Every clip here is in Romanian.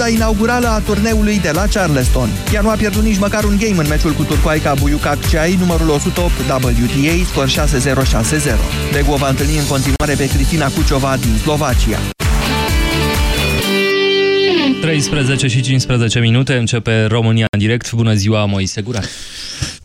runda inaugurală a turneului de la Charleston. Ea nu a pierdut nici măcar un game în meciul cu Turcoaica Buiucac-Cai, numărul 108 WTA, scor 6-0-6-0. Degu va întâlni în continuare pe Cristina Cuciova din Slovacia. 13:15 începe România în direct. Bună ziua, Moise Gura!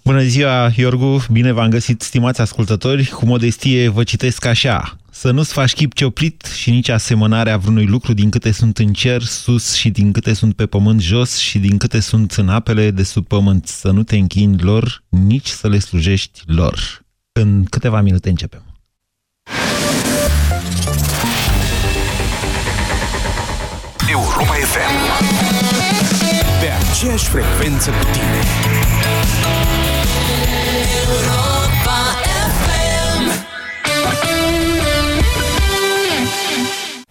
Bună ziua, Iorgu! Bine v-am găsit, stimați ascultători! Cu modestie vă citesc așa: să nu-ți faci chip cioplit și nici asemănarea vreunui lucru din câte sunt în cer sus și din câte sunt pe pământ jos și din câte sunt în apele de sub pământ. Să nu te închini lor, nici să le slujești lor. În câteva minute începem. Europa FM, pe aceeași frecvență cu tine. Europa FM.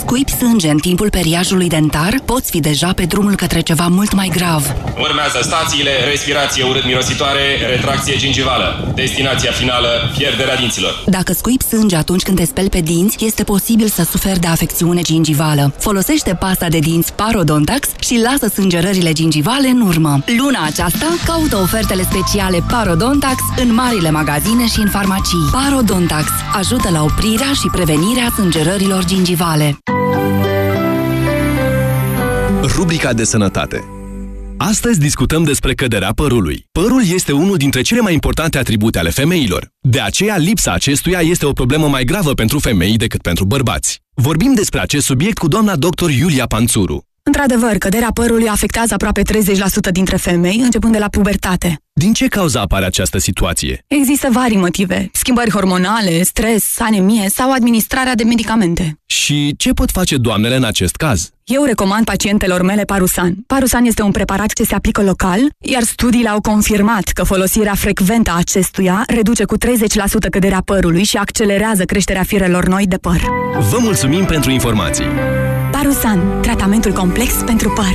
Scuipi sânge în timpul periajului dentar, poți fi deja pe drumul către ceva mult mai grav. Urmează stațiile: respirație urât-mirositoare, retracție gingivală. Destinația finală: pierderea dinților. Dacă scuipi sânge atunci când te speli pe dinți, este posibil să suferi de afecțiune gingivală. Folosește pasta de dinți Parodontax și lasă sângerările gingivale în urmă. Luna aceasta caută ofertele speciale Parodontax în marile magazine și în farmacii. Parodontax ajută la oprirea și prevenirea sângerărilor gingivale. Rubrica de sănătate. Astăzi discutăm despre căderea părului. Părul este unul dintre cele mai importante atribute ale femeilor. De aceea, lipsa acestuia este o problemă mai gravă pentru femei decât pentru bărbați. Vorbim despre acest subiect cu doamna dr. Iulia Panțuru. Într-adevăr, căderea părului afectează aproape 30% dintre femei, începând de la pubertate. Din ce cauză apare această situație? Există vari motive: schimbări hormonale, stres, anemie sau administrarea de medicamente. Și ce pot face doamnele în acest caz? Eu recomand pacientelor mele Parusan. Parusan este un preparat ce se aplică local, iar studiile au confirmat că folosirea frecventă a acestuia reduce cu 30% căderea părului și accelerează creșterea firelor noi de păr. Vă mulțumim pentru informații! Parusan, tratamentul complex pentru păr.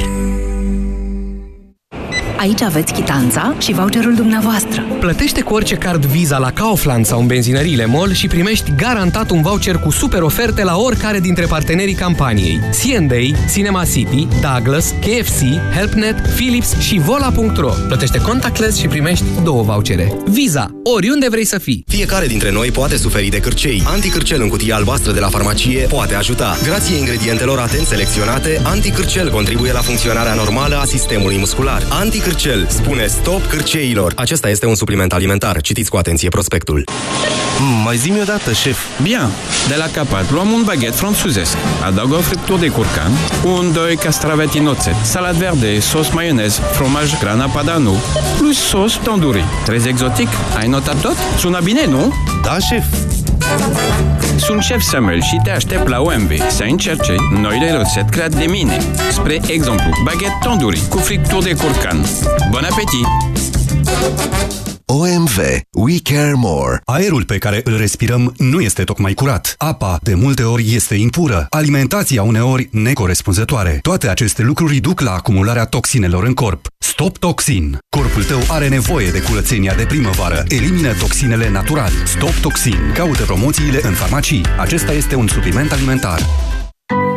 Aici aveți chitanța și voucherul dumneavoastră. Plătește cu orice card Visa la Kaufland sau în benzinăriile Mol și primești garantat un voucher cu super oferte la oricare dintre partenerii campaniei: C&A, Cinema City, Douglas, KFC, HelpNet, Philips și Vola.ro. Plătește contactless și primești 2 vouchere. Visa, oriunde vrei să fii. Fiecare dintre noi poate suferi de cârcei. Anti Cârcel în cutia albastră de la farmacie poate ajuta. Grație ingredientelor atent selecționate, Anti Cârcel contribuie la funcționarea normală a sistemului muscular. Anti Cârcel spune stop cârceilor. Acesta este un supliment alimentar. Citiți cu atenție prospectul. Mai zi-mi odată, șef. Bine. De la capăt luăm un baghet franțuzesc. Adaug o friptură de curcan, un, doi castraveți în oțet, salat verde, sos maionez, fromaj Grana Padano, plus sos tandoori. Trez exotic. Ai notat tot? Sună bine, nu? Da, șef. Sunt șef Samuel și te aștept la OMV să încerce noile rețete create de mine. Spre exemplu, baghet tandoori cu friptură de curcan. Bon appetit! OMV. We care more. Aerul pe care îl respirăm nu este tocmai curat. Apa de multe ori este impură. Alimentația uneori necorespunzătoare. Toate aceste lucruri duc la acumularea toxinelor în corp. Stop Toxin. Corpul tău are nevoie de curățenia de primăvară. Elimină toxinele natural. Stop Toxin. Caută promoțiile în farmacii. Acesta este un supliment alimentar.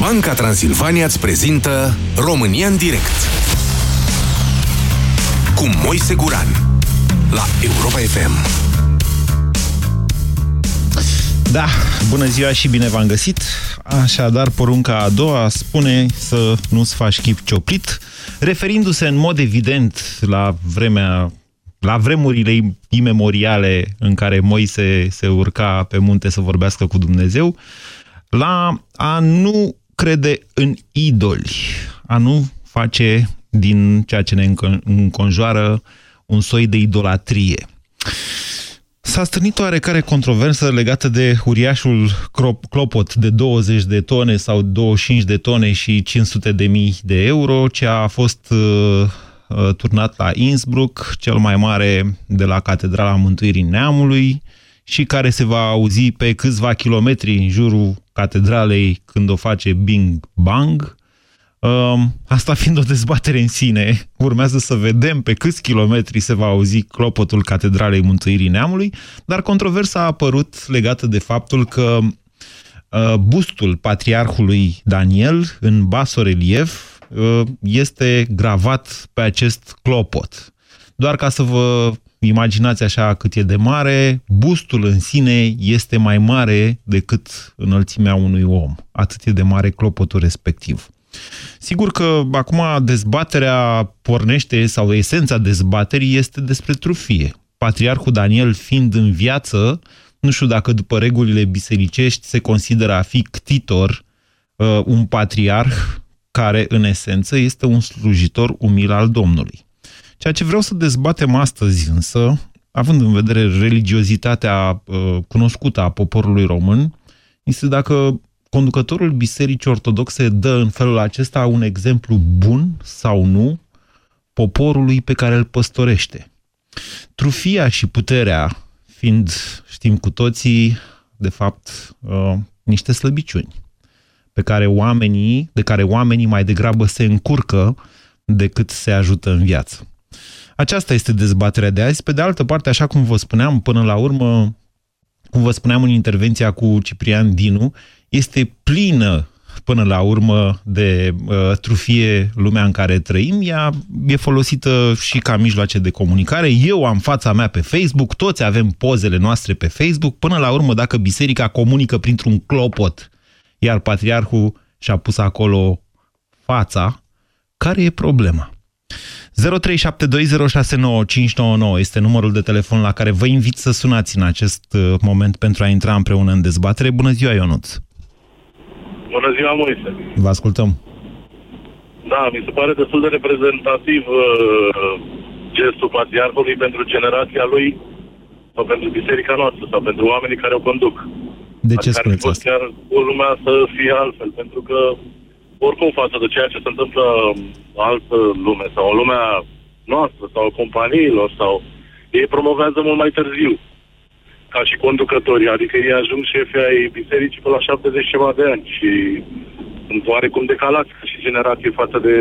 Banca Transilvania îți prezintă România în direct cu Moise Guran la Europa FM. Da, bună ziua și bine v-am găsit. Așadar, porunca a doua spune să nu-ți faci chip cioplit referindu-se în mod evident la vremurile imemoriale în care Moise se urca pe munte să vorbească cu Dumnezeu, la a nu crede în idoli, a nu face din ceea ce ne înconjoară un soi de idolatrie. S-a strânit oarecare controversă legată de uriașul clopot de 20 de tone sau 25 de tone și 500.000 de euro, ce a fost turnat la Innsbruck, cel mai mare de la Catedrala Mântuirii Neamului, și care se va auzi pe câțiva kilometri în jurul catedralei când o face Bing Bang. Asta fiind o dezbatere în sine, urmează să vedem pe câți kilometri se va auzi clopotul Catedralei Mântuirii Neamului, dar controversa a apărut legată de faptul că bustul Patriarhului Daniel, în basorelief, este gravat pe acest clopot. Doar ca să vă imaginați așa cât e de mare, bustul în sine este mai mare decât înălțimea unui om. Atât e de mare clopotul respectiv. Sigur că acum dezbaterea pornește, sau esența dezbaterii este despre trufie. Patriarhul Daniel fiind în viață, nu știu dacă după regulile bisericești se consideră a fi ctitor un patriarh care în esență este un slujitor umil al Domnului. Ceea ce vreau să dezbatem astăzi însă, având în vedere religiozitatea cunoscută a poporului român, este dacă conducătorul Bisericii Ortodoxe dă în felul acesta un exemplu bun sau nu poporului pe care îl păstorește. Trufia și puterea fiind, știm cu toții, de fapt, niște slăbiciuni de care oamenii mai degrabă se încurcă decât se ajută în viață. Aceasta este dezbaterea de azi. Pe de altă parte, așa cum vă spuneam până la urmă, cum vă spuneam în intervenția cu Ciprian Dinu, este plină până la urmă de trufie lumea în care trăim. Ea e folosită și ca mijloace de comunicare. Eu am fața mea pe Facebook, toți avem pozele noastre pe Facebook. Până la urmă, dacă biserica comunică printr-un clopot, iar patriarhul și-a pus acolo fața, care e problema? 0372069599 este numărul de telefon la care vă invit să sunați în acest moment pentru a intra împreună în dezbatere. Bună ziua, Ionuț! Bună ziua, Moise! Vă ascultăm! Da, mi se pare destul de reprezentativ gestul patriarhului pentru generația lui sau pentru biserica noastră sau pentru oamenii care o conduc. De ce spuneți asta? Chiar o lumea să fie altfel, pentru că oricum față de ceea ce se întâmplă altă lume sau o lumea noastră sau companiilor sau ei promovează mult mai târziu ca și conducătorii, adică ei ajung șefii ai bisericii pe la 70 ceva de ani și sunt oarecum decalați ca și generații față de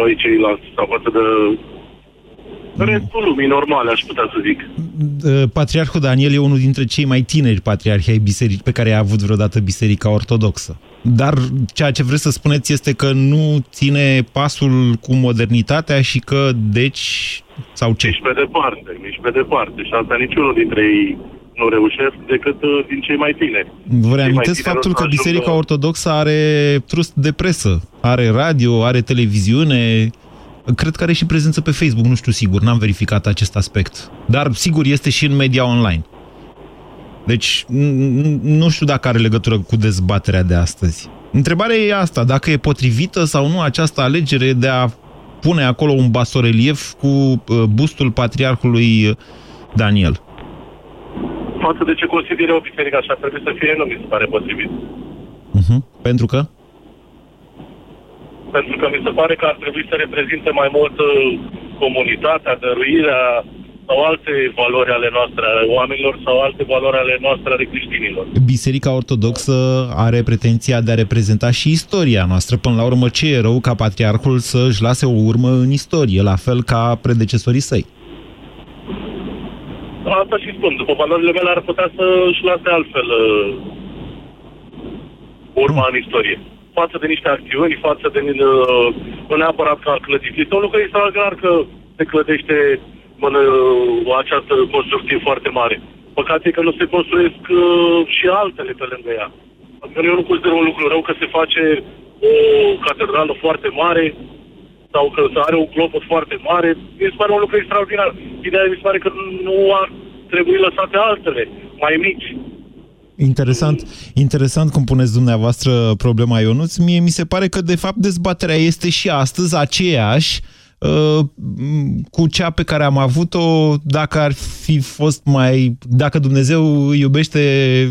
noi ceilalți sau față de restul lumii normale, aș putea să zic. Patriarhul Daniel e unul dintre cei mai tineri patriarhi ai bisericii pe care a avut vreodată Biserica Ortodoxă. Dar ceea ce vreți să spuneți este că nu ține pasul cu modernitatea și că, deci, sau ce? Nici pe departe. Și asta niciunul dintre ei nu reușesc decât din cei mai tineri. Vă reamintesc faptul că Biserica Ortodoxă are trust de presă, are radio, are televiziune. Cred că are și prezență pe Facebook, nu știu sigur, n-am verificat acest aspect. Dar, sigur, este și în media online. Deci, nu știu dacă are legătură cu dezbaterea de astăzi. Întrebarea e asta, dacă e potrivită sau nu această alegere de a pune acolo un basorelief cu bustul patriarhului Daniel. Față de ce consideră o biserică așa, trebuie să fie, nu mi se pare potrivit. Pentru că? Pentru că mi se pare că ar trebui să reprezinte mai mult comunitatea, dăruirea sau alte valori ale noastre, ale oamenilor, sau alte valori ale noastre, ale creștinilor. Biserica Ortodoxă are pretenția de a reprezenta și istoria noastră. Până la urmă, ce e rău ca patriarhul să-și lase o urmă în istorie, la fel ca predecesorii săi? Asta și spun. După valorile mele ar putea să-și lase altfel urma în istorie. Față de niște acțiuni, față de nu neapărat că a clădit. Este un lucru extraordinar că se clădește această construcție foarte mare. Păcat e că nu se construiesc și altele pe lângă ea. Eu nu consider un lucru rău că se face o catedrală foarte mare, sau că are un globus foarte mare, mi se pare un lucru extraordinar. Ideea mi se pare că nu ar trebui lăsate altele, mai mici. Interesant cum puneți dumneavoastră problema, Ionuț. Mie mi se pare că, de fapt, dezbaterea este și astăzi aceeași cu cea pe care am avut-o dacă ar fi fost mai... dacă Dumnezeu iubește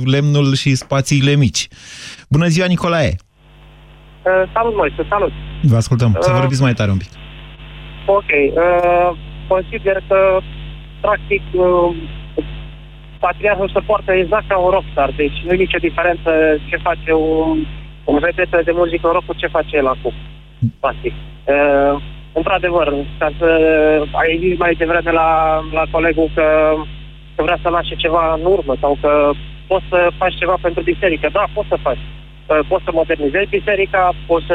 lemnul și spațiile mici. Bună ziua, Nicolae! Salut, Moise, salut! Vă ascultăm, să vorbiți mai tare un pic. Ok, consider că, practic, patriarhul se poartă exact ca un rockstar, deci nu e nicio diferență ce face un vedetă de muzică rock cu ce face el acum, practic. Într-adevăr, ca să ai zis mai devreme la colegul că vrea să lase ceva în urmă sau că poți să faci ceva pentru biserică. Da, poți să faci. Poți să modernizezi biserica, poți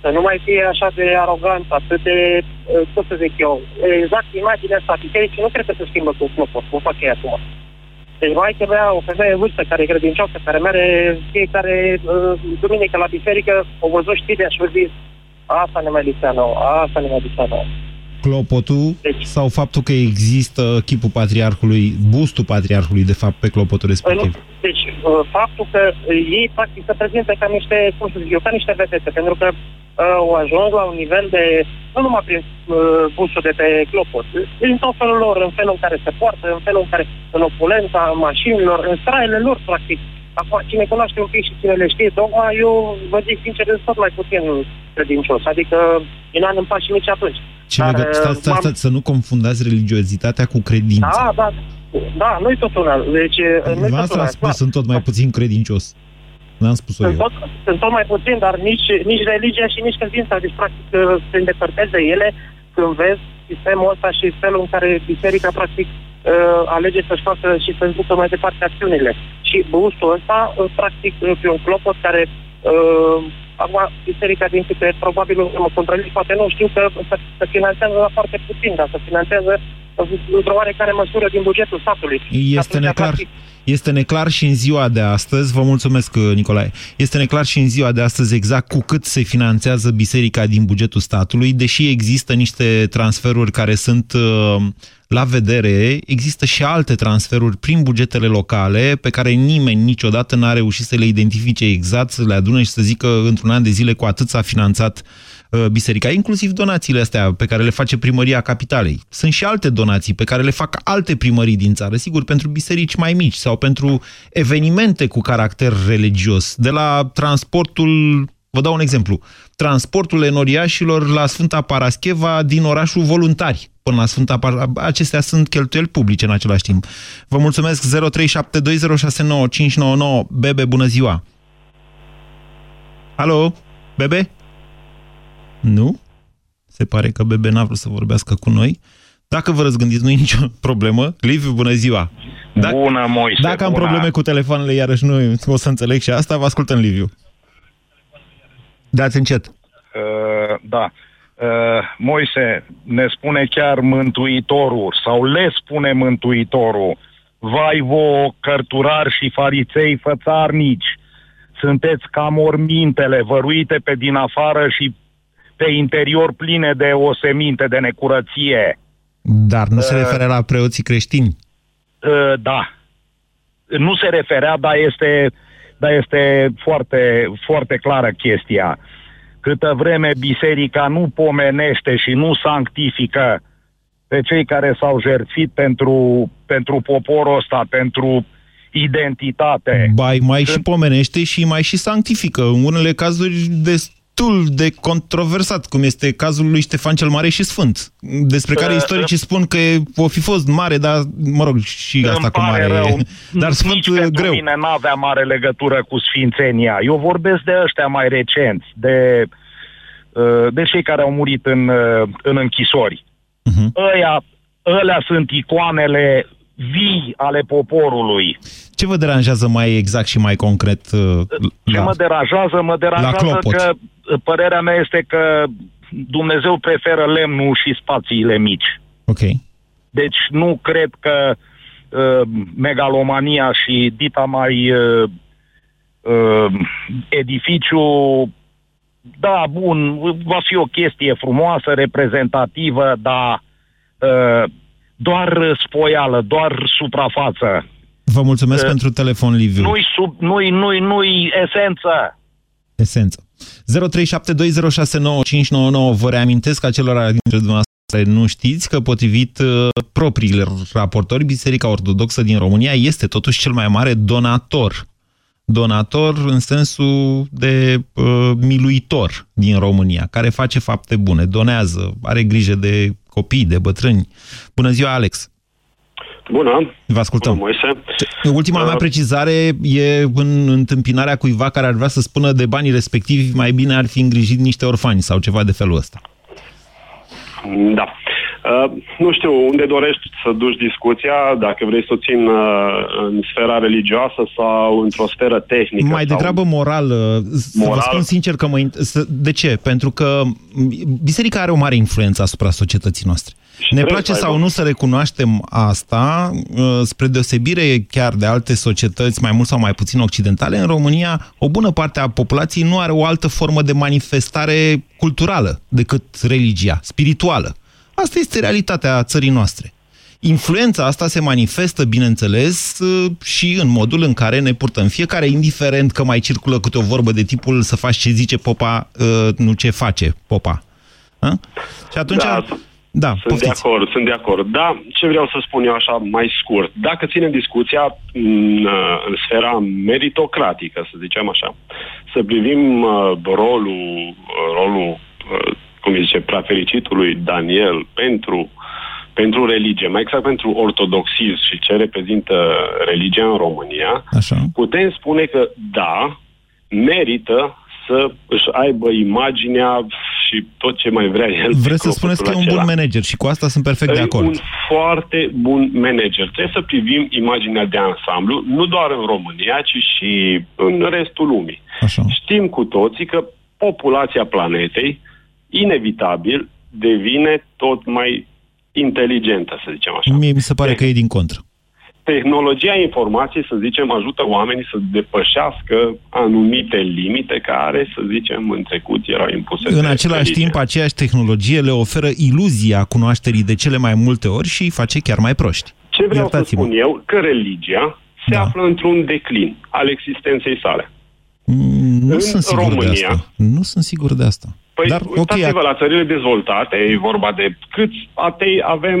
să nu mai fie așa de arogant, atât de, cum să zic eu, exact imaginea asta bisericii nu cred că se schimbă cu clopot, cum fac ei acum. Deci mea, o femeie vârstă care e credincioasă, care merge fiecare duminică la biserică, o văzut știrea și o zis, asta ne mai lipsea nouă, asta ne mai lipsea nouă. Clopotul, deci, sau faptul că există chipul patriarhului, bustul patriarhului, de fapt, pe clopotul respectiv? Deci, faptul că ei, practic, se prezintă ca niște, cum să zic eu, ca niște vedete, pentru că au ajuns la un nivel de, nu numai prin bustul de pe clopot, în tot felul lor, în felul în care se poartă, în felul în care, în opulența mașinilor, în straiele lor, practic. Acum, cine cunoaște un pic și cine le știe, dogma, eu vă zic sincer, sunt tot mai puțin credincios, adică din an în pas și nici atunci. Stați, să nu confundați religiozitatea cu credința. Da, nu-i tot una. Deci, v-am spus, sunt tot mai puțin credincios. N-am spus-o eu. Sunt tot mai puțin, dar nici religia și nici credința. Deci, practic, se îndepărtez de ele când vezi sistemul ăsta și felul în care biserica, practic, alege să-și facă și să-și ducă mai departe acțiunile. Și bustul ăsta, practic, e un clopot care... Acum, biserica din câte, probabil, mă contrazic, poate nu, știu că se finanțează la foarte puțin, dar se finanțează într-o oarecare măsură din bugetul statului. Este neclar și în ziua de astăzi, vă mulțumesc, Nicolae, este neclar și în ziua de astăzi exact cu cât se finanțează biserica din bugetul statului, deși există niște transferuri care sunt la vedere, există și alte transferuri prin bugetele locale pe care nimeni niciodată n-a reușit să le identifice exact, să le adune și să zică într-un an de zile cu atât s-a finanțat biserica, inclusiv donațiile astea pe care le face primăria capitalei. Sunt și alte donații pe care le fac alte primării din țară, sigur, pentru biserici mai mici sau pentru evenimente cu caracter religios. De la transportul, vă dau un exemplu, transportul enoriașilor la Sfânta Parascheva din orașul Voluntari până la Sfânta Parascheva. Acestea sunt cheltuieli publice în același timp. Vă mulțumesc. 0372069599. Bebe, bună ziua! Alo, Bebe? Nu? Se pare că Bebe n-a vrut să vorbească cu noi. Dacă vă răzgândiți, nu e nicio problemă. Liviu, bună ziua! Bună, Moise! Dacă am probleme cu telefoanele, iarăși nu o să înțeleg și asta, vă ascultăm, Liviu. Dați încet. Da. Moise, ne spune chiar Mântuitorul, sau le spune Mântuitorul, vai vouă, cărturari și farisei fățarnici, sunteți ca mormintele văruite pe din afară și pe interior pline de oseminte de necurăție. Dar nu se referea la preoții creștini? Da. Nu se referea, dar este foarte, foarte clară chestia. Câtă vreme biserica nu pomenește și nu sanctifică pe cei care s-au jertfit pentru poporul ăsta, pentru identitate. Ba, mai și pomenește și mai și sanctifică. În unele cazuri destul de controversat, cum este cazul lui Ștefan cel Mare și Sfânt, despre care istoricii spun că o fi fost mare, dar, mă rog, și asta cu mare. Rău. Dar Sfânt nici pentru greu. Mine n-avea mare legătură cu sfințenia. Eu vorbesc de ăștia mai recenți, de cei care au murit în închisori. Ălea sunt icoanele vii ale poporului. Ce vă deranjează mai exact și mai concret? Mă deranjează că părerea mea este că Dumnezeu preferă lemnul și spațiile mici. Ok. Deci nu cred că megalomania și dita mai edificiu da, bun, va fi o chestie frumoasă, reprezentativă, dar doar spoială, doar suprafață. Vă mulțumesc pentru telefon, Liviu. Nu-i esență. Esență. 0372069599. Vă reamintesc acelora dintre dumneavoastră nu știți că, potrivit propriilor raportori, Biserica Ortodoxă din România este totuși cel mai mare donator. Donator în sensul de miluitor din România, care face fapte bune, donează, are grijă de copii, de bătrâni. Bună ziua, Alex! Bună! Vă ascultăm! Bună, Moise. Ultima mea precizare e în întâmpinarea cuiva care ar vrea să spună de banii respectivi mai bine ar fi îngrijit niște orfani sau ceva de felul ăsta. Da. Nu știu unde dorești să duci discuția, dacă vrei să o țin în sfera religioasă sau într-o sferă tehnică. Mai degrabă morală. Să vă spun sincer că mă... De ce? Pentru că biserica are o mare influență asupra societății noastre. Ne place sau nu să recunoaștem asta, spre deosebire chiar de alte societăți, mai mult sau mai puțin occidentale, în România o bună parte a populației nu are o altă formă de manifestare culturală decât religia, spirituală. Asta este realitatea țării noastre. Influența asta se manifestă, bineînțeles, și în modul în care ne purtăm fiecare, indiferent că mai circulă câte o vorbă de tipul să faci ce zice popa, nu ce face popa. A? Și atunci... Da. Da, sunt de acord, sunt de acord. Da, ce vreau să spun eu așa mai scurt. Dacă ținem discuția în sfera meritocratică, să zicem așa, să privim rolul cum zice, prea fericitului Daniel pentru religie, mai exact pentru ortodoxism și ce reprezintă religia în România, așa, putem spune că da, merită să își aibă imaginea și tot ce mai vrea el. Vreți să spuneți că e un bun manager și cu asta sunt perfect de acord. E un foarte bun manager. Trebuie să privim imaginea de ansamblu, nu doar în România, ci și în restul lumii. Așa. Știm cu toții că populația planetei inevitabil devine tot mai inteligentă, să zicem așa. Mie mi se pare că e din contră. Tehnologia informației, să zicem, ajută oamenii să depășească anumite limite care, să zicem, în trecut erau impuse. În același timp, aceeași tehnologie le oferă iluzia cunoașterii de cele mai multe ori și îi face chiar mai proști. Ce vreau să spun eu? Că religia se află într-un declin al existenței sale. Nu sunt sigur de asta. Nu sunt sigur de asta. Păi, dar, uitați-vă, la țările dezvoltate, e vorba de câți atei avem,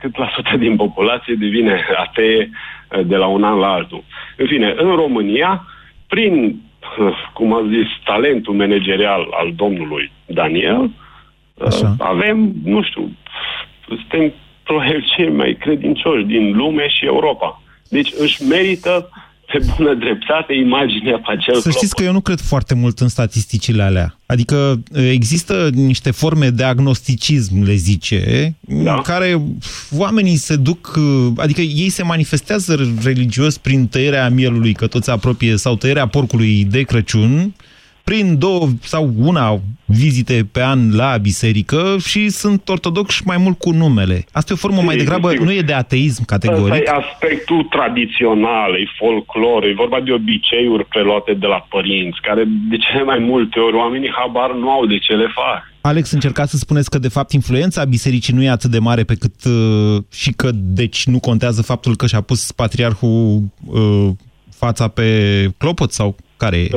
cât la sută din populație devine atee de la un an la altul. În fine, în România, prin, cum am zis, talentul managerial al domnului Daniel, așa, avem, nu știu, suntem probabil cei mai credincioși din lume și Europa. Deci își merită pe bună dreptate imaginea pe acel Să știți că eu nu cred foarte mult în statisticile alea. Adică există niște forme de agnosticism, le zice, în care oamenii se duc, adică ei se manifestează religios prin tăierea mielului, că toți se apropie, sau tăierea porcului de Crăciun, prin 2 sau 1 vizite pe an la biserică și sunt ortodoxi mai mult cu numele. Asta e o formă mai degrabă, nu e de ateism categoric. Asta e aspectul tradițional, e folclor, e vorba de obiceiuri preluate de la părinți, care de cele mai multe ori oamenii habar nu au de ce le fac. Alex, încercați să spuneți că de fapt influența bisericii nu e atât de mare pe cât și că deci nu contează faptul că și-a pus patriarhul fața pe clopot sau... Care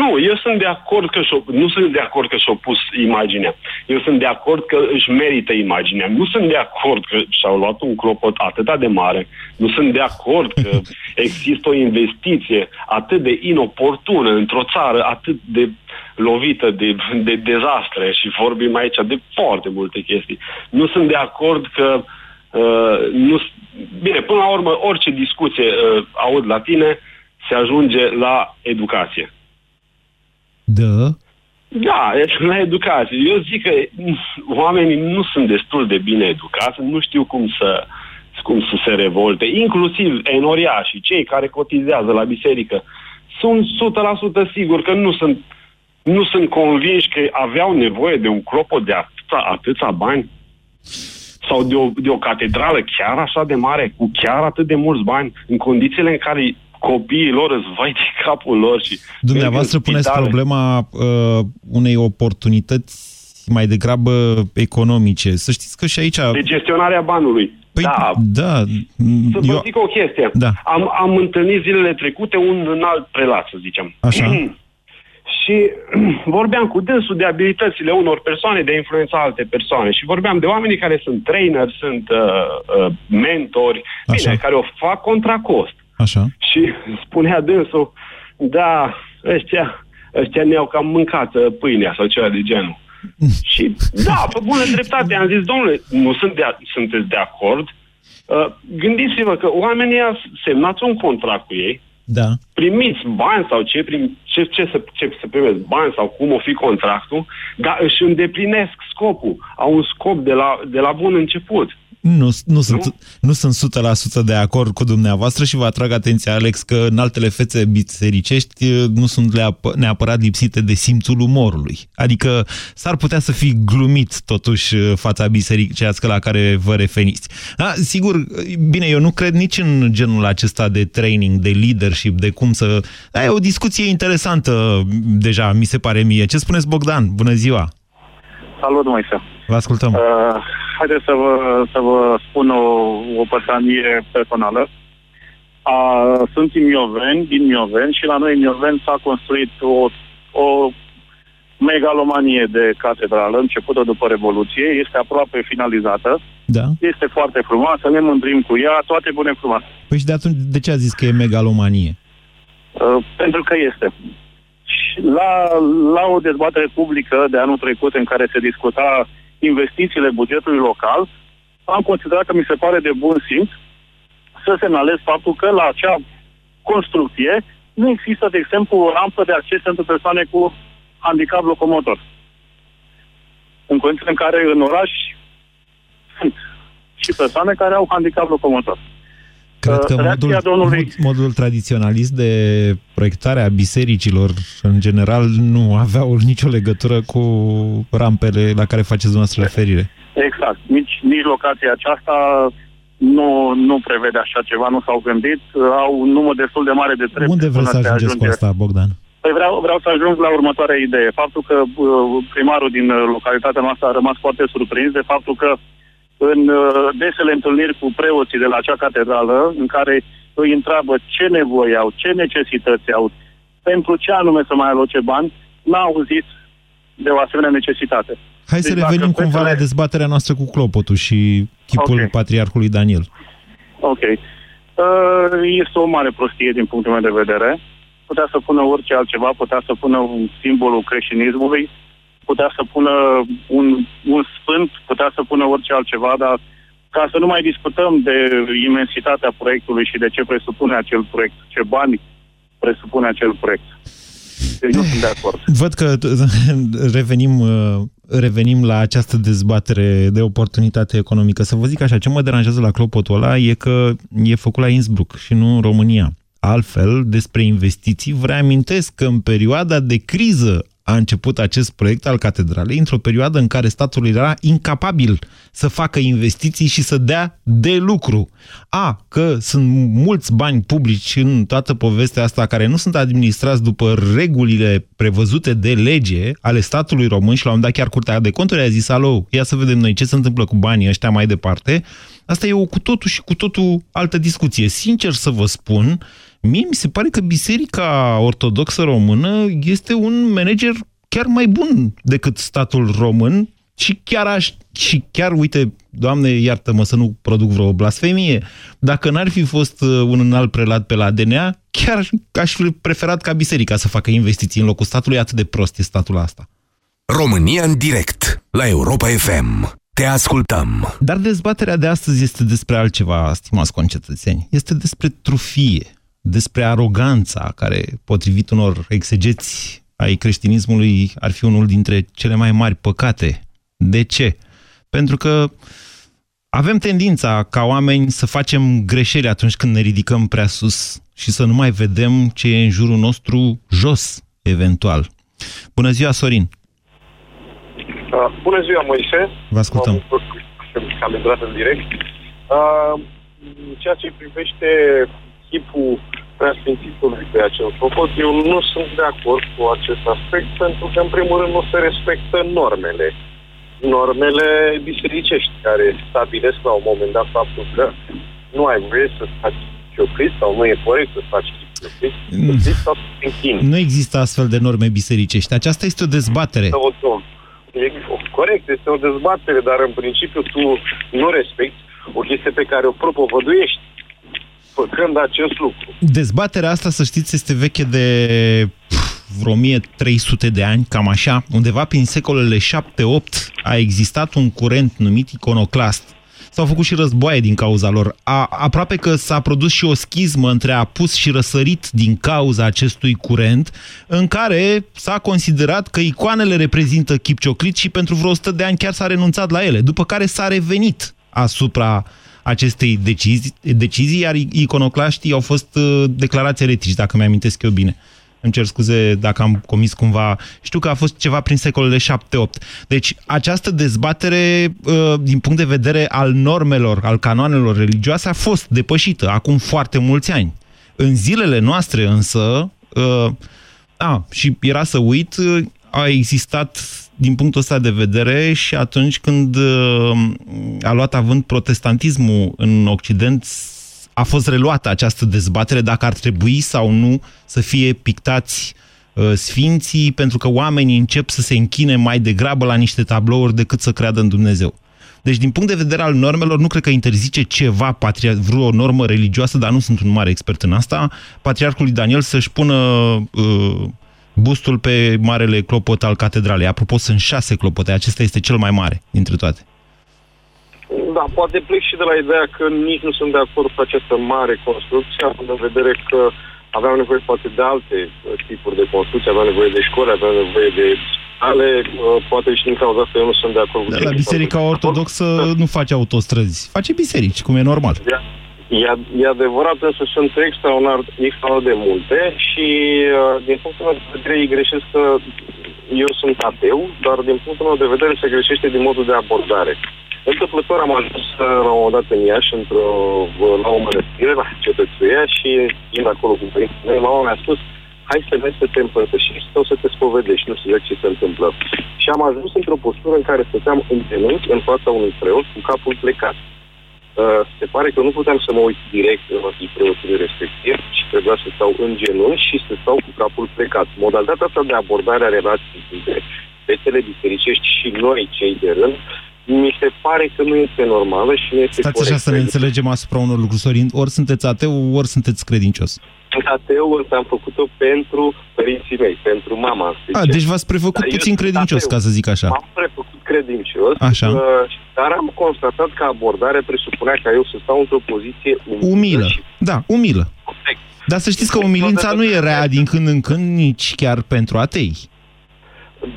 nu, eu sunt de acord că nu sunt de acord că și-a pus imaginea. Eu sunt de acord că își merită imaginea. Nu sunt de acord că și-au luat un clopot atât de mare. Nu sunt de acord că există o investiție atât de inoportună într-o țară atât de lovită de dezastre și vorbim aici de foarte multe chestii. Nu sunt de acord că bine, până la urmă, orice discuție aud la tine se ajunge la educație. Da, la educație. Eu zic că oamenii nu sunt destul de bine educați, nu știu cum să se revolte. Inclusiv enoriașii, cei care cotizează la biserică, sunt 100% sigur că nu sunt convinși că aveau nevoie de un clopot de atâția bani sau de o catedrală chiar așa de mare, cu chiar atât de mulți bani, în condițiile în care copiilor, îți vai de capul lor. Și dumneavoastră puneți problema unei oportunități mai degrabă economice. Să știți că și aici... De gestionarea banului. Păi, da. Să vă zic o chestie. Da. Am întâlnit zilele trecute un alt prelat, să zicem. Așa. Și vorbeam cu dânsul de abilitățile unor persoane de a influența alte persoane. Și vorbeam de oamenii care sunt traineri, sunt mentori, bine, care o fac contra cost. Așa. Și spunea dânsul, da, ăștia ne-au cam mâncat pâinea sau ceva de genul. Și da, pe bună dreptate, am zis, domnule, nu sunteți de acord. Gândiți-vă că oamenii au semnat un contract cu ei, da. Primiți bani sau ce să primești bani sau cum o fi contractul, dar își îndeplinesc scopul, au un scop de la bun început. Nu sunt 100% de acord cu dumneavoastră și vă atrag atenția, Alex, că în altele fețe bisericești nu sunt neapărat lipsite de simțul umorului. Adică s-ar putea să fi glumit totuși fața bisericească la care vă referiți. Sigur, bine, eu nu cred nici în genul acesta de training, de leadership, de cum să... E o discuție interesantă deja, mi se pare mie. Ce spuneți, Bogdan? Bună ziua! Salut, Moise! Vă ascultăm! Haideți să vă spun o păsanie personală. Sunt din Mioveni și la noi în Mioveni s-a construit o megalomanie de catedrală începută după Revoluție. Este aproape finalizată. Da. Este foarte frumoasă, ne mândrim cu ea, toate bune frumoase. Păi și de atunci de ce a zis că e megalomanie? Pentru că este. La o dezbatere publică de anul trecut în care se discuta investițiile bugetului local, am considerat că mi se pare de bun simț să semnalez faptul că la acea construcție nu există, de exemplu, o rampă de acces pentru persoane cu handicap locomotor. În condiții în care în oraș sunt și persoane care au handicap locomotor. Cred că modul tradiționalist de proiectare a bisericilor, în general, nu aveau nicio legătură cu rampele la care faceți dumneavoastră referire. Exact. Nici locația aceasta nu prevede așa ceva, nu s-au gândit. Au un număr destul de mare de treburi. Unde vreți să ajungeți cu asta, Bogdan? Păi vreau să ajung la următoarea idee. Faptul că primarul din localitatea noastră a rămas foarte surprins de faptul că în desele întâlniri cu preoții de la acea catedrală, în care îi întreabă ce nevoie au, ce necesități au, pentru ce anume să mai aloce bani, n-a auzit de o asemenea necesitate. Hai să revenim cumva la dezbaterea noastră cu clopotul și chipul Patriarhului Daniel. Ok. Este o mare prostie din punctul meu de vedere. Putea să pună orice altceva, putea să pună un simbolul creștinismului, putea să pună un sfânt, putea să pună orice altceva, dar ca să nu mai discutăm de imensitatea proiectului și de ce presupune acel proiect, ce bani presupune acel proiect. Deci nu sunt de acord. Văd că revenim la această dezbatere de oportunitate economică. Să vă zic așa, ce mă deranjează la clopotul ăla e că e făcut la Innsbruck și nu în România. Altfel, despre investiții, vă reamintesc că în perioada de criză a început acest proiect al catedralei într-o perioadă în care statul era incapabil să facă investiții și să dea de lucru. Că sunt mulți bani publici în toată povestea asta care nu sunt administrați după regulile prevăzute de lege ale statului român și la un dat chiar Curtea de Conturi a zis, alo, ia să vedem noi ce se întâmplă cu banii ăștia mai departe. Asta e o cu totul și cu totul altă discuție. Sincer să vă spun, mie mi se pare că Biserica Ortodoxă Română este un manager chiar mai bun decât statul român și chiar, uite, Doamne, iartă-mă să nu produc vreo blasfemie, dacă n-ar fi fost un înalt prelat pe la DNA, chiar aș fi preferat ca biserica să facă investiții în locul statului, atât de prost e statul asta. România în direct, la Europa FM. Te ascultăm. Dar dezbaterea de astăzi este despre altceva, stimați concetățeni. Este despre trufie, despre aroganța care, potrivit unor exegeți ai creștinismului, ar fi unul dintre cele mai mari păcate. De ce? Pentru că avem tendința ca oameni să facem greșeli atunci când ne ridicăm prea sus și să nu mai vedem ce e în jurul nostru jos, eventual. Bună ziua, Sorin! Bună ziua, Moise! Vă ascultăm! Am intrat în direct. Ceea ce privește tipul preasfințitului pe acel popor. Eu nu sunt de acord cu acest aspect pentru că, în primul rând, nu se respectă normele bisericești care stabilesc la un moment dat faptul că nu ai voie să faci cioclit sau nu e corect să faci cioclit, nu există astfel de norme bisericești. Aceasta este o dezbatere. Corect, este o dezbatere, dar în principiu tu nu respecti o chestie pe care o propovăduiești făcând acest lucru. Dezbaterea asta, să știți, este veche de vreo 1300 de ani, cam așa. Undeva prin secolele 7-8 a existat un curent numit iconoclast. S-au făcut și războaie din cauza lor. Aproape că s-a produs și o schismă între apus și răsărit din cauza acestui curent, în care s-a considerat că icoanele reprezintă chip cioclit și pentru vreo 100 de ani chiar s-a renunțat la ele, după care s-a revenit asupra acestei decizii, iar iconoclaștii au fost declarați eretici, dacă mi-amintesc eu bine. Îmi cer scuze dacă am comis cumva... Știu că a fost ceva prin secolele 7-8. Deci această dezbatere, din punct de vedere al normelor, al canoanelor religioase, a fost depășită acum foarte mulți ani. În zilele noastre însă, și era să uit, a existat din punctul ăsta de vedere și atunci când a luat avânt protestantismul în Occident, a fost reluată această dezbatere dacă ar trebui sau nu să fie pictați sfinții, pentru că oamenii încep să se închine mai degrabă la niște tablouri decât să creadă în Dumnezeu. Deci, din punct de vedere al normelor, nu cred că interzice ceva, vreo normă religioasă, dar nu sunt un mare expert în asta, Patriarhului Daniel să-și pună bustul pe marele clopot al catedralei. Apropo, sunt 6 clopote, acesta este cel mai mare dintre toate. Da, poate plec și de la ideea că nici nu sunt de acord cu această mare construcție, având în vedere că aveam nevoie poate de alte tipuri de construcții, aveam nevoie de școli, aveam nevoie de ale, poate și din cauza asta eu nu sunt de acord cu ce. La biserica ortodoxă nu face autostrăzi, face biserici, cum e normal. E adevărat, însă sunt extraordinar de multe și din punctul meu de vedere ei greșesc că eu sunt ateu, dar din punctul meu de vedere se greșește din modul de abordare. Întâmplător am ajuns la un moment dat în Iași, la o mănăstire, la cetățuia și fiind acolo cu părinții, mama mi-a spus, hai să mergi să te împărtășești sau să te spovedești, nu știu ce se întâmplă. Și am ajuns într-o postură în care stăteam în genunchi în fața unui preot cu capul plecat. Se pare că nu puteam să mă uit direct în ochii preotului respectiv și trebuia să stau în genunchi și să stau cu capul plecat. Modalitatea asta de abordare a relației dintre fetele bisericești și noi, cei de rând, mi se pare că nu este normală și nu este corect. Stați așa să ne înțelegem asupra unor lucruri. Ori sunteți ateu, ori sunteți credincios. Sunt ateu, însă am făcut-o pentru părinții mei, pentru mama. Deci v-ați prefăcut puțin credincios, ca să zic așa. M-am prefăcut credincios, așa. Dar am constatat că abordarea presupunea ca eu să stau într-o poziție umilă. Da, umilă. Corect. Dar să știți că umilința nu e rea din când în când, nici chiar pentru atei.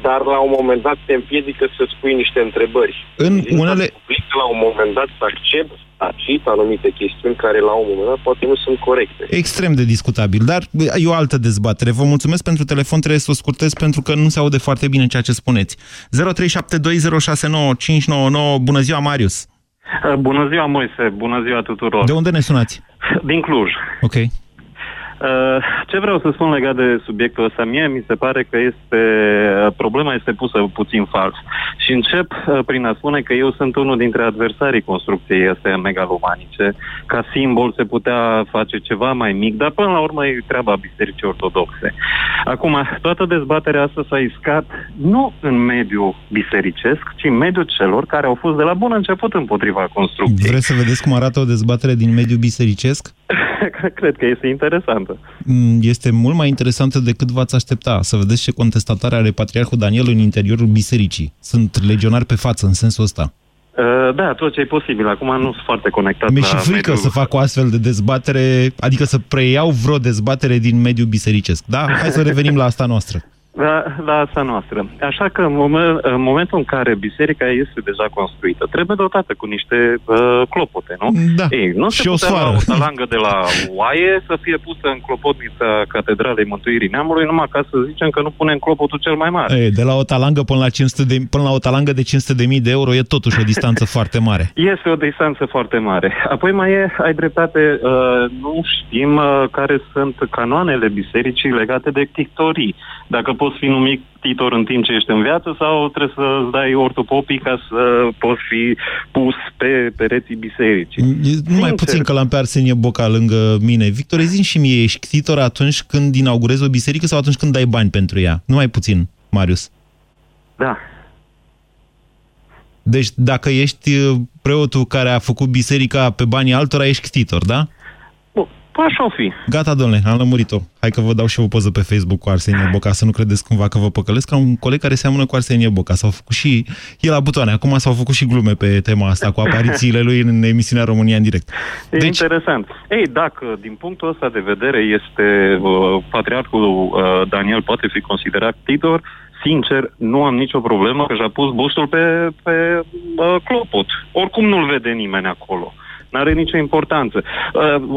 Dar la un moment dat te împiedică să-ți pui niște întrebări. La un moment dat să accepti anumite chestiuni care la un moment dat poate nu sunt corecte. Extrem de discutabil, dar e o altă dezbatere. Vă mulțumesc pentru telefon, trebuie să o scurtez pentru că nu se aude foarte bine ceea ce spuneți. 0372069599. Bună ziua, Marius! Bună ziua, Moise! Bună ziua tuturor! De unde ne sunați? Din Cluj. Ok. Ce vreau să spun legat de subiectul ăsta, mie mi se pare că problema este pusă puțin fals și încep prin a spune că eu sunt unul dintre adversarii construcției astea megalomanice. Ca simbol se putea face ceva mai mic, dar până la urmă e treaba bisericii ortodoxe. Acum, toată dezbaterea asta s-a iscat nu în mediul bisericesc, ci în mediul celor care au fost de la bun început împotriva construcției. Vreți să vedeți cum arată o dezbatere din mediul bisericesc? Cred că este interesantă. Este mult mai interesantă decât v-ați aștepta. Să vedeți ce contestatare are Patriarhul Daniel în interiorul bisericii. Sunt legionari pe față în sensul ăsta. Da, tot ce e posibil. Acum nu sunt foarte conectat. Mi-e și frică să fac o astfel de dezbatere, adică să preiau vreo dezbatere din mediul bisericesc. Da? Hai să revenim la asta noastră. la asta noastră. Așa că în momentul în care biserica este deja construită, trebuie dotată cu niște clopote, nu? Da. Ei, nu se putea la o talangă de la oaie să fie pusă în clopotnița Catedralei Mântuirii Neamului, numai ca să zicem că nu punem clopotul cel mai mare. Ei, de la o talangă până la o talangă de 500.000 de euro e totuși o distanță foarte mare. Este o distanță foarte mare. Apoi mai e, ai dreptate, nu știm care sunt canoanele bisericii legate de ctictorii. Dacă poți fi numit titor în timp ce ești în viață sau trebuie să-ți dai ortopopii ca să poți fi pus pe pereții bisericii. Mai puțin că l-am pe Arsenie Boca lângă mine. Victor, zi-mi și mie, ești titor atunci când inaugurezi o biserică sau atunci când dai bani pentru ea? Nu mai puțin, Marius. Da. Deci dacă ești preotul care a făcut biserica pe banii altora, ești titor, da? Așa o fi. Gata, domnule, am lămurit-o. Hai că vă dau și o poză pe Facebook cu Arsenie Boca, să nu credeți cumva că vă păcălesc. Am un coleg care seamănă cu Arsenie Boca. S-au făcut și el la butoane. Acum s-au făcut și glume pe tema asta cu aparițiile lui în emisiunea România în direct. Deci... interesant. Ei, dacă din punctul ăsta de vedere este Patriarhul Daniel poate fi considerat titor, sincer, nu am nicio problemă că și-a pus bustul pe clopot. Oricum nu-l vede nimeni acolo. N-are nicio importanță.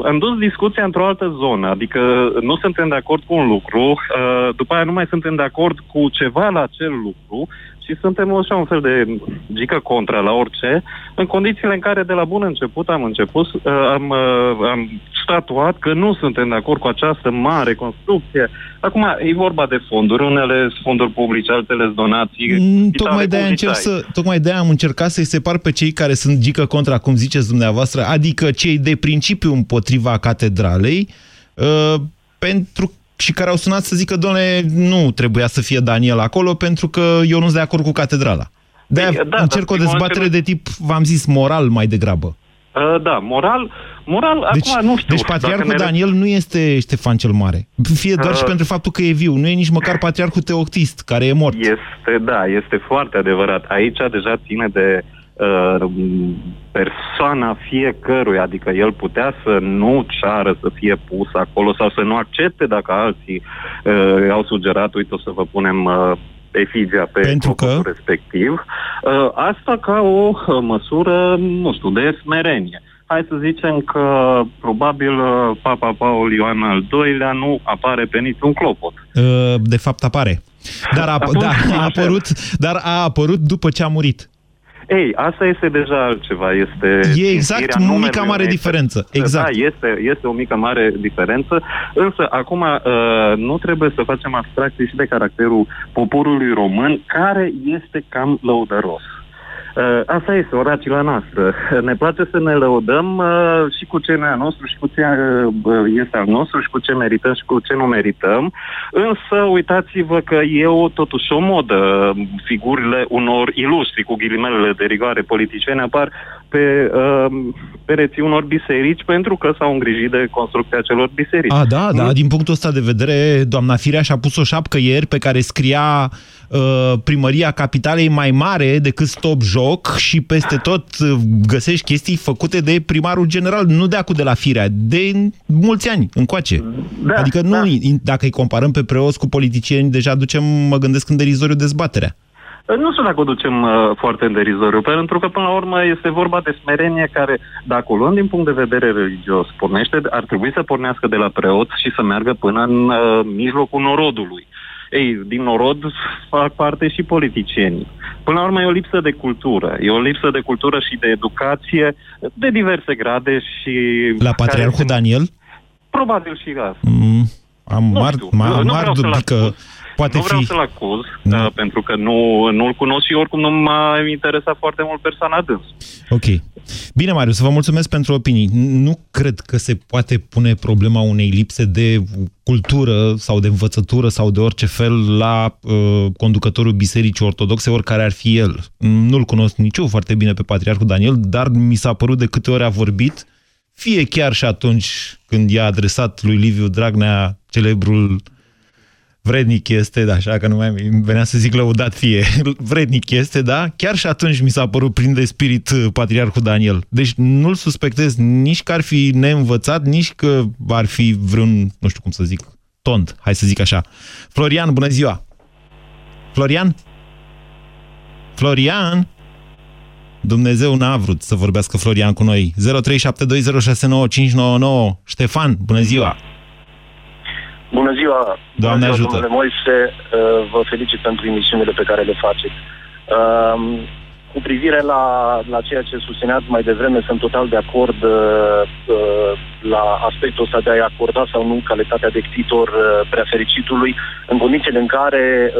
Am dus discuția într-o altă zonă, adică nu suntem de acord cu un lucru, după aia nu mai suntem de acord cu ceva la acel lucru și suntem așa un fel de gică contra la orice, în condițiile în care de la bun început am statuat că nu suntem de acord cu această mare construcție. Acum, e vorba de fonduri, unele fonduri publice, altele donații. Tocmai de-aia am încercat să-i separ pe cei care sunt gică contra, cum ziceți dumneavoastră, adică cei de principiu împotriva catedralei, și care au sunat să zică, doamne, nu trebuia să fie Daniel acolo, pentru că eu nu sunt de acord cu catedrala. De-aia încerc o dezbatere de tip, v-am zis, moral mai degrabă. Da, moral deci, acum nu știu. Deci Patriarhul Daniel nu este Ștefan cel Mare. Fie doar și pentru faptul că e viu. Nu e nici măcar Patriarhul Teoctist, care e mort. Este foarte adevărat. Aici deja ține de persoana fiecărui, adică el putea să nu ceară să fie pus acolo sau să nu accepte dacă alții au sugerat, uite, o să vă punem efigia pe clopotul respectiv. Asta ca o măsură, nu știu, de smerenie. Hai să zicem că probabil Papa Paul Ioan al II-lea nu apare pe niciun clopot. De fapt apare. Dar a apărut după ce a murit. Ei, asta este deja altceva. E exact o mică mare diferență. Exact. Da, este o mică mare diferență, însă acum nu trebuie să facem abstracții și de caracterul poporului român, care este cam lăudăros. Asta este o rațiunea noastră. Ne place să ne lăudăm și cu ce ne-a nostru, și cu ce este al nostru, și cu ce merităm, și cu ce nu merităm. Însă, uitați-vă că e totuși o modă. Figurile unor ilustri, cu ghilimelele de rigoare, politicieni, apar pe pereții unor biserici pentru că s-au îngrijit de construcția celor biserici. A, da, da, din punctul ăsta de vedere, doamna Firea și-a pus o șapcă ieri pe care scria Primăria Capitalei mai mare decât Stop Joc și peste tot găsești chestii făcute de primarul general, nu de acu de la Firea, de mulți ani încoace. Da, adică nu, dacă îi comparăm pe preoți cu politicieni, deja ducem, mă gândesc, în derizoriu dezbaterea. Nu știu dacă o ducem foarte în derizoriu, pentru că până la urmă este vorba de smerenie care, dacă o luăm din punct de vedere religios, ar trebui să pornească de la preoți și să meargă până în mijlocul norodului. Ei, din norod fac parte și politicienii. Până la urmă e o lipsă de cultură. E o lipsă de cultură și de educație de diverse grade și... La Patriarhul Daniel? Probabil și la asta. Nu vreau să-l acuz, da, pentru că nu-l cunosc și oricum nu m-a interesat foarte mult persoana dâns. Ok. Bine, Marius, vă mulțumesc pentru opinii. Nu cred că se poate pune problema unei lipse de cultură sau de învățătură sau de orice fel la conducătorul bisericii ortodoxe, oricare ar fi el. Nu-l cunosc nici eu foarte bine pe Patriarhul Daniel, dar mi s-a părut de câte ori a vorbit, fie chiar și atunci când i-a adresat lui Liviu Dragnea celebrul vrednic este, da, așa că nu mai venea să zic lăudat fie, vrednic este, da? Chiar și atunci mi s-a părut plin de spirit Patriarhul Daniel. Deci nu-l suspectez nici că ar fi neînvățat, nici că ar fi vreun, nu știu cum să zic, tont, hai să zic așa. Florian, bună ziua! Florian? Florian? Dumnezeu n-a vrut să vorbească Florian cu noi. 0372069599. Ștefan, bună ziua! Bună ziua! Doamne ajută! Domnule Moise, vă felicit pentru emisiunile pe care le faceți. Cu privire la ceea ce susțineați mai devreme, sunt total de acord la aspectul ăsta de a-i acorda sau nu calitatea de ctitor preafericitului, în condițiile în care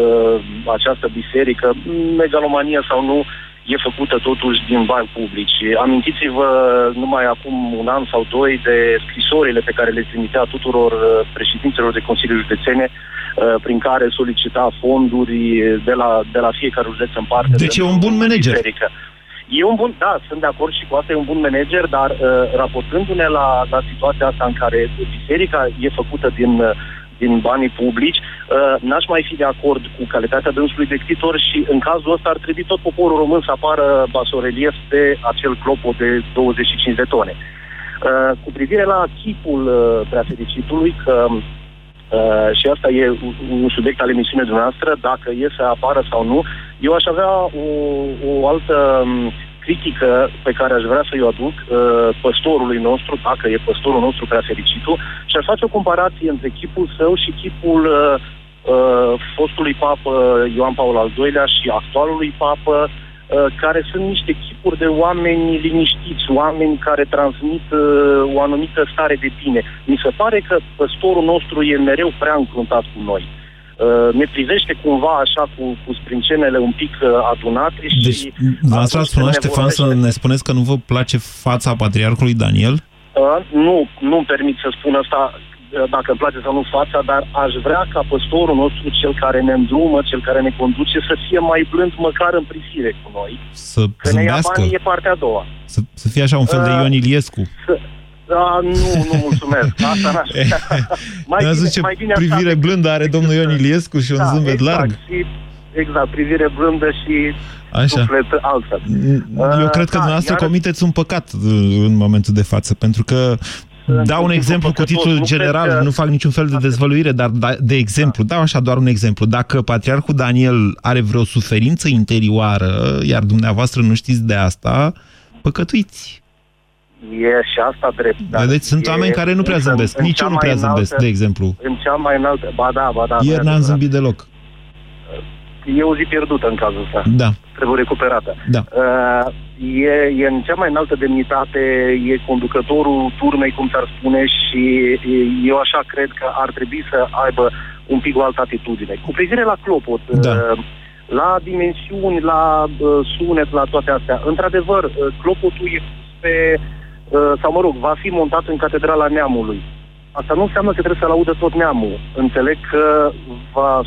această biserică, megalomania sau nu, e făcută totuși din bani publici. Amintiți-vă numai acum un an sau doi de scrisorile pe care le trimitea tuturor președinților de Consilii Județene, prin care solicita fonduri de la fiecare județ în parte. Deci e un bun manager. Biserică. E un bun, da, sunt de acord și cu asta, e un bun manager, dar raportându-ne la situația asta în care biserica e făcută din banii publici, n-aș mai fi de acord cu calitatea dânsului de ctitor și în cazul ăsta ar trebui tot poporul român să apară basorelief pe acel clopo de 25 de tone. Cu privire la chipul preafericitului, că și asta e un subiect al emisiunii dumneavoastră, dacă e să apară sau nu, eu aș avea o altă critică pe care aș vrea să-i aduc păstorului nostru, dacă e păstorul nostru preafericitul, și aș face o comparație între chipul său și chipul fostului papă Ioan Paul al II-lea și actualului papă, care sunt niște chipuri de oameni liniștiți, oameni care transmit o anumită stare de bine. Mi se pare că păstorul nostru e mereu prea încruntat cu noi. Ne privește cumva așa cu sprincenele un pic adunate și... Deci, asta spunea Ștefan să ne spuneți că nu vă place fața Patriarhului Daniel? Nu-mi permit să spun asta, dacă îmi place sau nu fața, dar aș vrea ca păstorul nostru, cel care ne îndrumă, cel care ne conduce, să fie mai blând măcar în privire cu noi. Să că zâmbească. Că ne ia banii, e partea a doua. Să fie așa un fel de Ion Iliescu. Da, nu mulțumesc. Asta n-aș mai bine privire blândă are domnul Ion Iliescu și un zâmbet larg. Exact, privire blândă și suflet altfel. Eu cred că dumneavoastră comiteți un păcat în momentul de față, pentru că dau un exemplu cu titlul general, nu fac niciun fel de dezvăluire, dar de exemplu, dau așa doar un exemplu. Dacă Patriarhul Daniel are vreo suferință interioară, iar dumneavoastră nu știți de asta, păcătuiți. E și asta drept. Vedeți, sunt oameni care nu prea zâmbesc. Nici eu nu prea zâmbesc, de exemplu. În cea mai înaltă... Ba da. Ieri n-am zâmbit deloc. E o zi pierdută în cazul ăsta. Da. Trebuie recuperată. Da. E în cea mai înaltă demnitate, e conducătorul turnei, cum s-ar spune, și eu așa cred că ar trebui să aibă un pic o altă atitudine. Cu privire la clopot... Da. La dimensiuni, la sunet, la toate astea. Într-adevăr, clopotul e pe... sau mă rog, va fi montat în Catedrala Neamului. Asta nu înseamnă că trebuie să-l audă tot neamul. Înțeleg că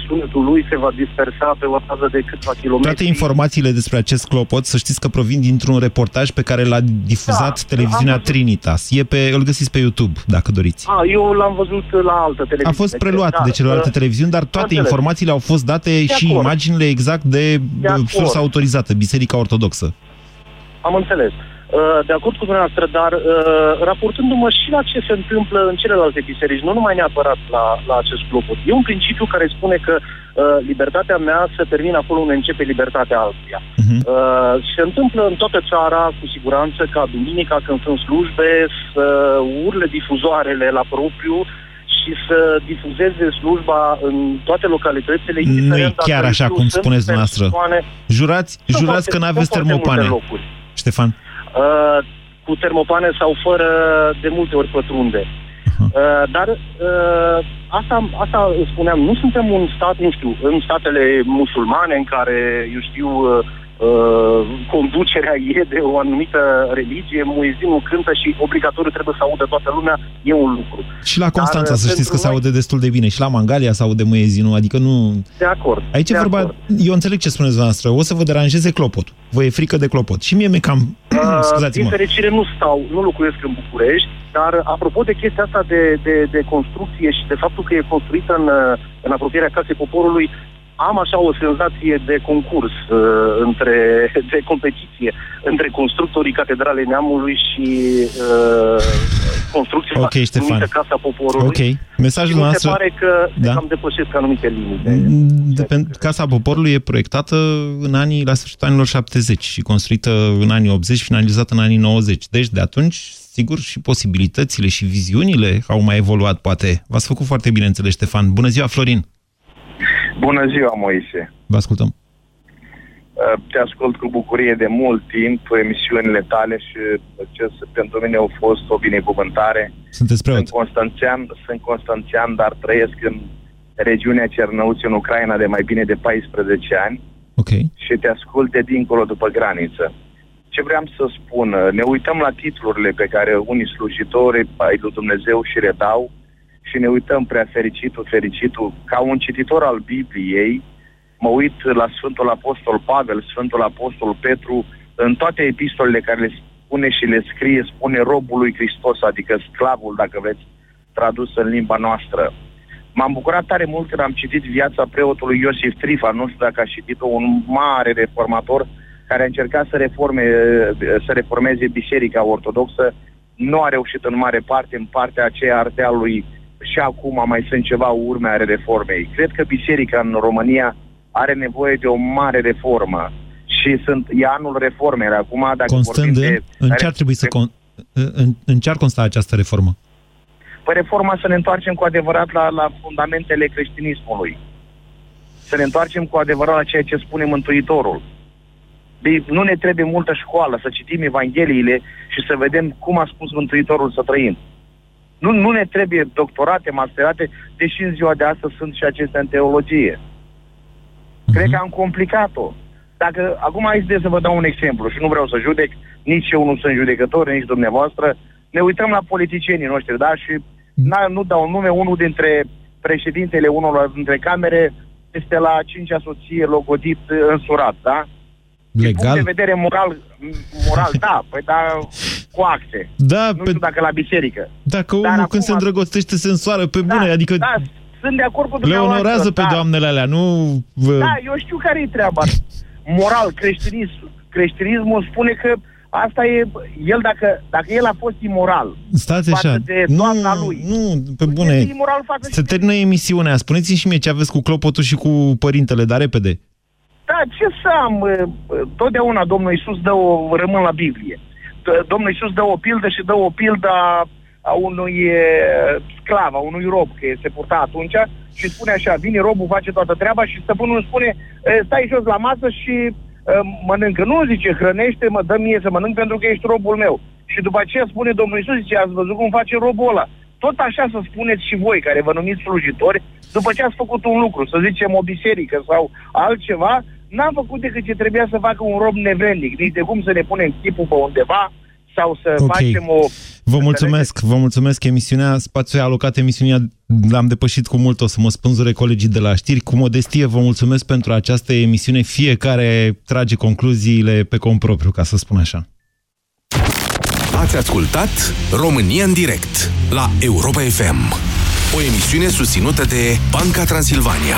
sunetul lui se va dispersa pe o bază de câțiva kilometri. Toate informațiile despre acest clopot, să știți că provin dintr-un reportaj pe care l-a difuzat televiziunea Trinitas. Îl găsiți pe YouTube, dacă doriți. Eu l-am văzut la altă televiziune. A fost preluat de celelalte televiziuni, dar toate informațiile au fost date și imaginile exact de sursa autorizată, Biserica Ortodoxă. Am înțeles. De acord cu dumneavoastră, dar raportându-mă și la ce se întâmplă în celelalte biserici, nu numai neapărat la acest clopot. E un principiu care spune că libertatea mea se termină acolo unde începe libertatea altuia. Se întâmplă în toată țara, cu siguranță, ca duminica, când sunt slujbe, să urle difuzoarele la propriu și să difuzeze slujba în toate localitățile. Nu e chiar așa cum spuneți dumneavoastră. Jurați că n-aveți termopane, Ștefan. Cu termopane sau fără, de multe ori pătrunde. Dar asta spuneam, nu suntem un stat, nu știu, în statele musulmane în care, eu știu, conducerea e de o anumită religie, muezinul cântă și obligatoriu trebuie să audă toată lumea, e un lucru. Și la Constanța, dar, să știți că se aude destul de bine, și la Mangalia se aude muezinul, adică nu... De acord. Aici e vorba, eu înțeleg ce spuneți dumneavoastră, o să vă deranjeze clopotul, vă e frică de clopot. Și mie mi-e cam... Scuzați-mă. Din fericire nu locuiesc în București, dar apropo de chestia asta de construcție și de faptul că e construită în apropierea Casei Poporului, am așa o senzație de concurs, de competiție între constructorii Catedralei Neamului și construcții, okay, numită Casa Poporului. Okay. Mesajul nostru... se pare că am depășit anumite limite. Casa Poporului e proiectată în anii, la sfârșitul anilor 70 și construită în anii 80, finalizată în anii 90. Deci, de atunci, sigur, și posibilitățile și viziunile au mai evoluat, poate. V-ați făcut foarte bine înțeles, Ștefan. Bună ziua, Florin! Bună ziua, Moise! Vă ascultăm! Te ascult cu bucurie de mult timp emisiunile tale și pentru mine au fost o binecuvântare. Sunteți preot. Sunt constanțean, dar trăiesc în regiunea Cernăuți, în Ucraina, de mai bine de 14 ani. Okay. Și te ascult de dincolo, după graniță. Ce vreau să spun, ne uităm la titlurile pe care unii slujitori ai lui Dumnezeu și le dau și ne uităm prea fericitul. Ca un cititor al Bibliei, mă uit la Sfântul Apostol Pavel, Sfântul Apostol Petru, în toate epistolele care le spune și le scrie, spune robul lui Hristos, adică sclavul, dacă veți, tradus în limba noastră. M-am bucurat tare mult când am citit viața preotului Iosif Trifa, nu știu dacă a citit-o, un mare reformator care a încercat să reformeze Biserica Ortodoxă, nu a reușit în mare parte, în partea aceea ardea lui, și acum mai sunt ceva urme ale reformei. Cred că Biserica în România are nevoie de o mare reformă și e anul reformei. Acum, dacă în ce ar consta această reformă? Păi reforma să ne întoarcem cu adevărat la fundamentele creștinismului. Să ne întoarcem cu adevărat la ceea ce spune Mântuitorul. Nu ne trebuie multă școală să citim Evangheliile și să vedem cum a spus Mântuitorul să trăim. Nu ne trebuie doctorate, masterate, deși în ziua de astăzi sunt și acestea în teologie. Cred că am complicat-o. Dacă acum aici să vă dau un exemplu și nu vreau să judec, nici eu nu sunt judecător, nici dumneavoastră, ne uităm la politicienii noștri, da? Și nu dau nume, unul dintre președintele unul dintre camere este la 5-a soție logodit, însurat, da? Legal? Din punct de vedere moral da, păi da, cu acte. Da, nu știu dacă la biserică. Dacă omul când se îndrăgostește se însoară pe bune, adică... Da, sunt de acord cu dumneavoastră. Le onorează pe doamnele alea, nu... Da, eu știu care e treaba. Moral, creștinismul spune că asta e... El, dacă el a fost imoral... Stați așa. De nu, pe bune. Se termină emisiunea. Spuneți-mi și mie ce aveți cu clopotul și cu părintele, dar repede. Da, ce să am? Totdeauna Domnul Iisus rămân la Biblie. Domnul Iisus dă o pildă și dă o pildă a unui sclav, a unui rob, că se purta atunci, și spune așa, vine robul, face toată treaba și stăpânul îmi spune, stai jos la masă și mănâncă. Nu, zice, hrănește-mă, dă mie să mănânc pentru că ești robul meu. Și după aceea spune Domnul Iisus, zice, ați văzut cum face robul ăla. Tot așa să spuneți și voi, care vă numiți slujitori, după ce ați făcut un lucru, să zicem o biserică sau altceva, n-am făcut decât ce trebuia să facă un rob nevrednic, nici de cum să ne punem chipul pe undeva, sau să facem o... Vă mulțumesc. Emisiunea, spațiul alocat emisiunea, l-am depășit cu mult, o să mă spânzure colegii de la știri. Cu modestie vă mulțumesc pentru această emisiune. Fiecare trage concluziile pe cont propriu, ca să spun așa. Ați ascultat România în direct la Europa FM. O emisiune susținută de Banca Transilvania.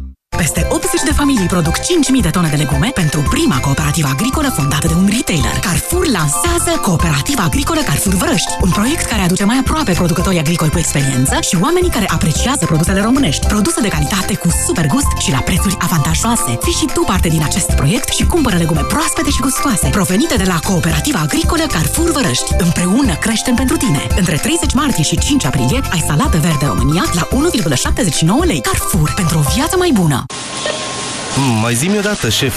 Peste 80 de familii produc 5.000 de tone de legume pentru prima cooperativă agricolă fondată de un retailer. Carrefour lansează Cooperativa Agricolă Carrefour Vărăști, un proiect care aduce mai aproape producătorii agricoli cu experiență și oamenii care apreciază produsele românești, produse de calitate cu super gust și la prețuri avantajoase. Fii și tu parte din acest proiect și cumpără legume proaspete și gustoase, provenite de la Cooperativa Agricolă Carrefour Vărăști. Împreună creștem pentru tine. Între 30 martie și 5 aprilie ai salată verde România la 1,79 lei. Carrefour, pentru o viață mai bună. Mai zi-mi odată, șef.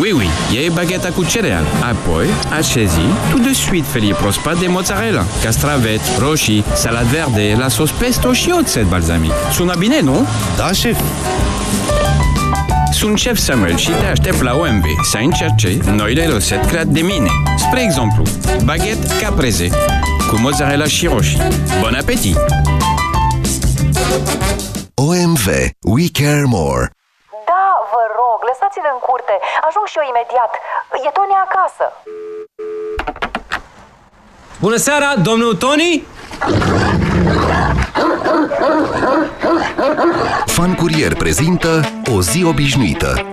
Oui, oui, iei bagheta cu cereal. Apoi, așezi tout de suite felie proaspăt de mozzarella, castraveți, roșii, salad verde, la sos pesto și oțet balsamic. Sună bine, nu? Da, șef. Sunt chef Samuel și te aștept la OMV să încerci noile rețete create de mine. Spre exemplu, baguette caprese cu mozzarella și roșii. Bon appétit! OMV. We care more. Da, vă rog, lăsați-l în curte. Ajung și eu imediat. E Tony acasă. Bună seara, domnul Tony! Fan Curier prezintă O zi obișnuită.